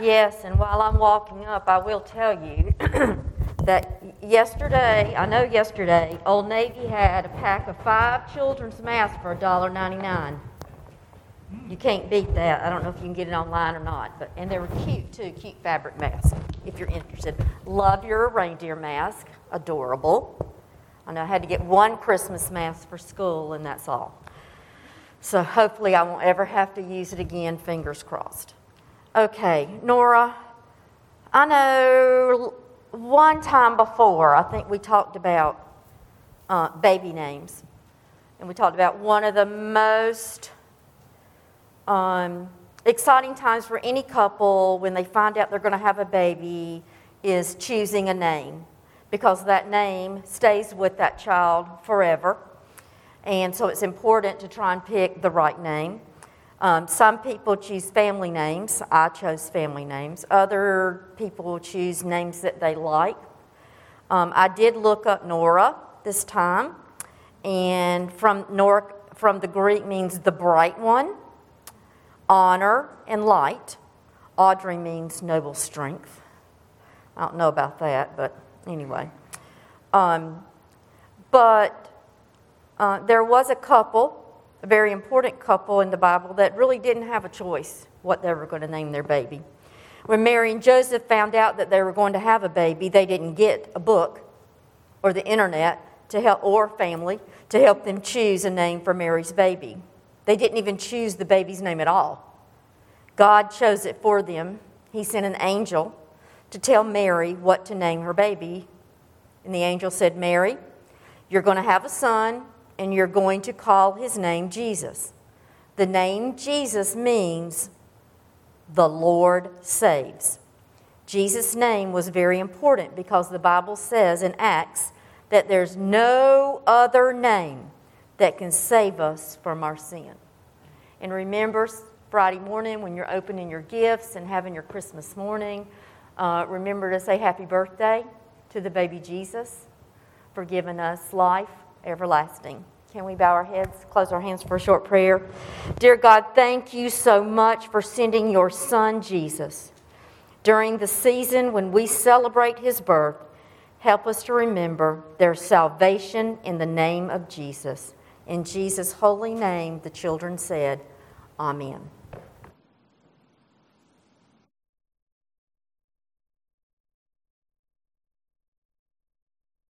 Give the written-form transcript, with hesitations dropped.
Yes, and while I'm walking up, I will tell you that yesterday, Old Navy had a pack of 5 children's masks for $1.99. You can't beat that. I don't know if you can get it online or not, but and they were cute too, cute fabric masks, if you're interested. Love your reindeer mask, adorable. I know I had to get one Christmas mask for school, and that's all. So hopefully I won't ever have to use it again, fingers crossed. Okay, Nora, I know one time before, I think we talked about baby names. And we talked about one of the most exciting times for any couple when they find out they're going to have a baby is choosing a name, because that name stays with that child forever. And so it's important to try and pick the right name. Some people choose family names. I chose family names. Other people choose names that they like. I did look up Nora this time, and from the Greek means the bright one, honor and light. Audrey means noble strength. I don't know about that, but anyway. There was a couple, a very important couple in the Bible, that really didn't have a choice what they were going to name their baby. When Mary and Joseph found out that they were going to have a baby, they didn't get a book or the internet to help, or family to help them choose a name for Mary's baby. They didn't even choose the baby's name at all. God chose it for them. He sent an angel to tell Mary what to name her baby. And the angel said, Mary, you're going to have a son, and you're going to call his name Jesus. The name Jesus means the Lord saves. Jesus' name was very important because the Bible says in Acts that there's no other name that can save us from our sin. And remember Friday morning when you're opening your gifts and having your Christmas morning, remember to say happy birthday to the baby Jesus for giving us life everlasting. Can we bow our heads, close our hands for a short prayer? Dear God, thank you so much for sending your son, Jesus. During the season when we celebrate his birth, help us to remember there's salvation in the name of Jesus. In Jesus' holy name, the children said, Amen.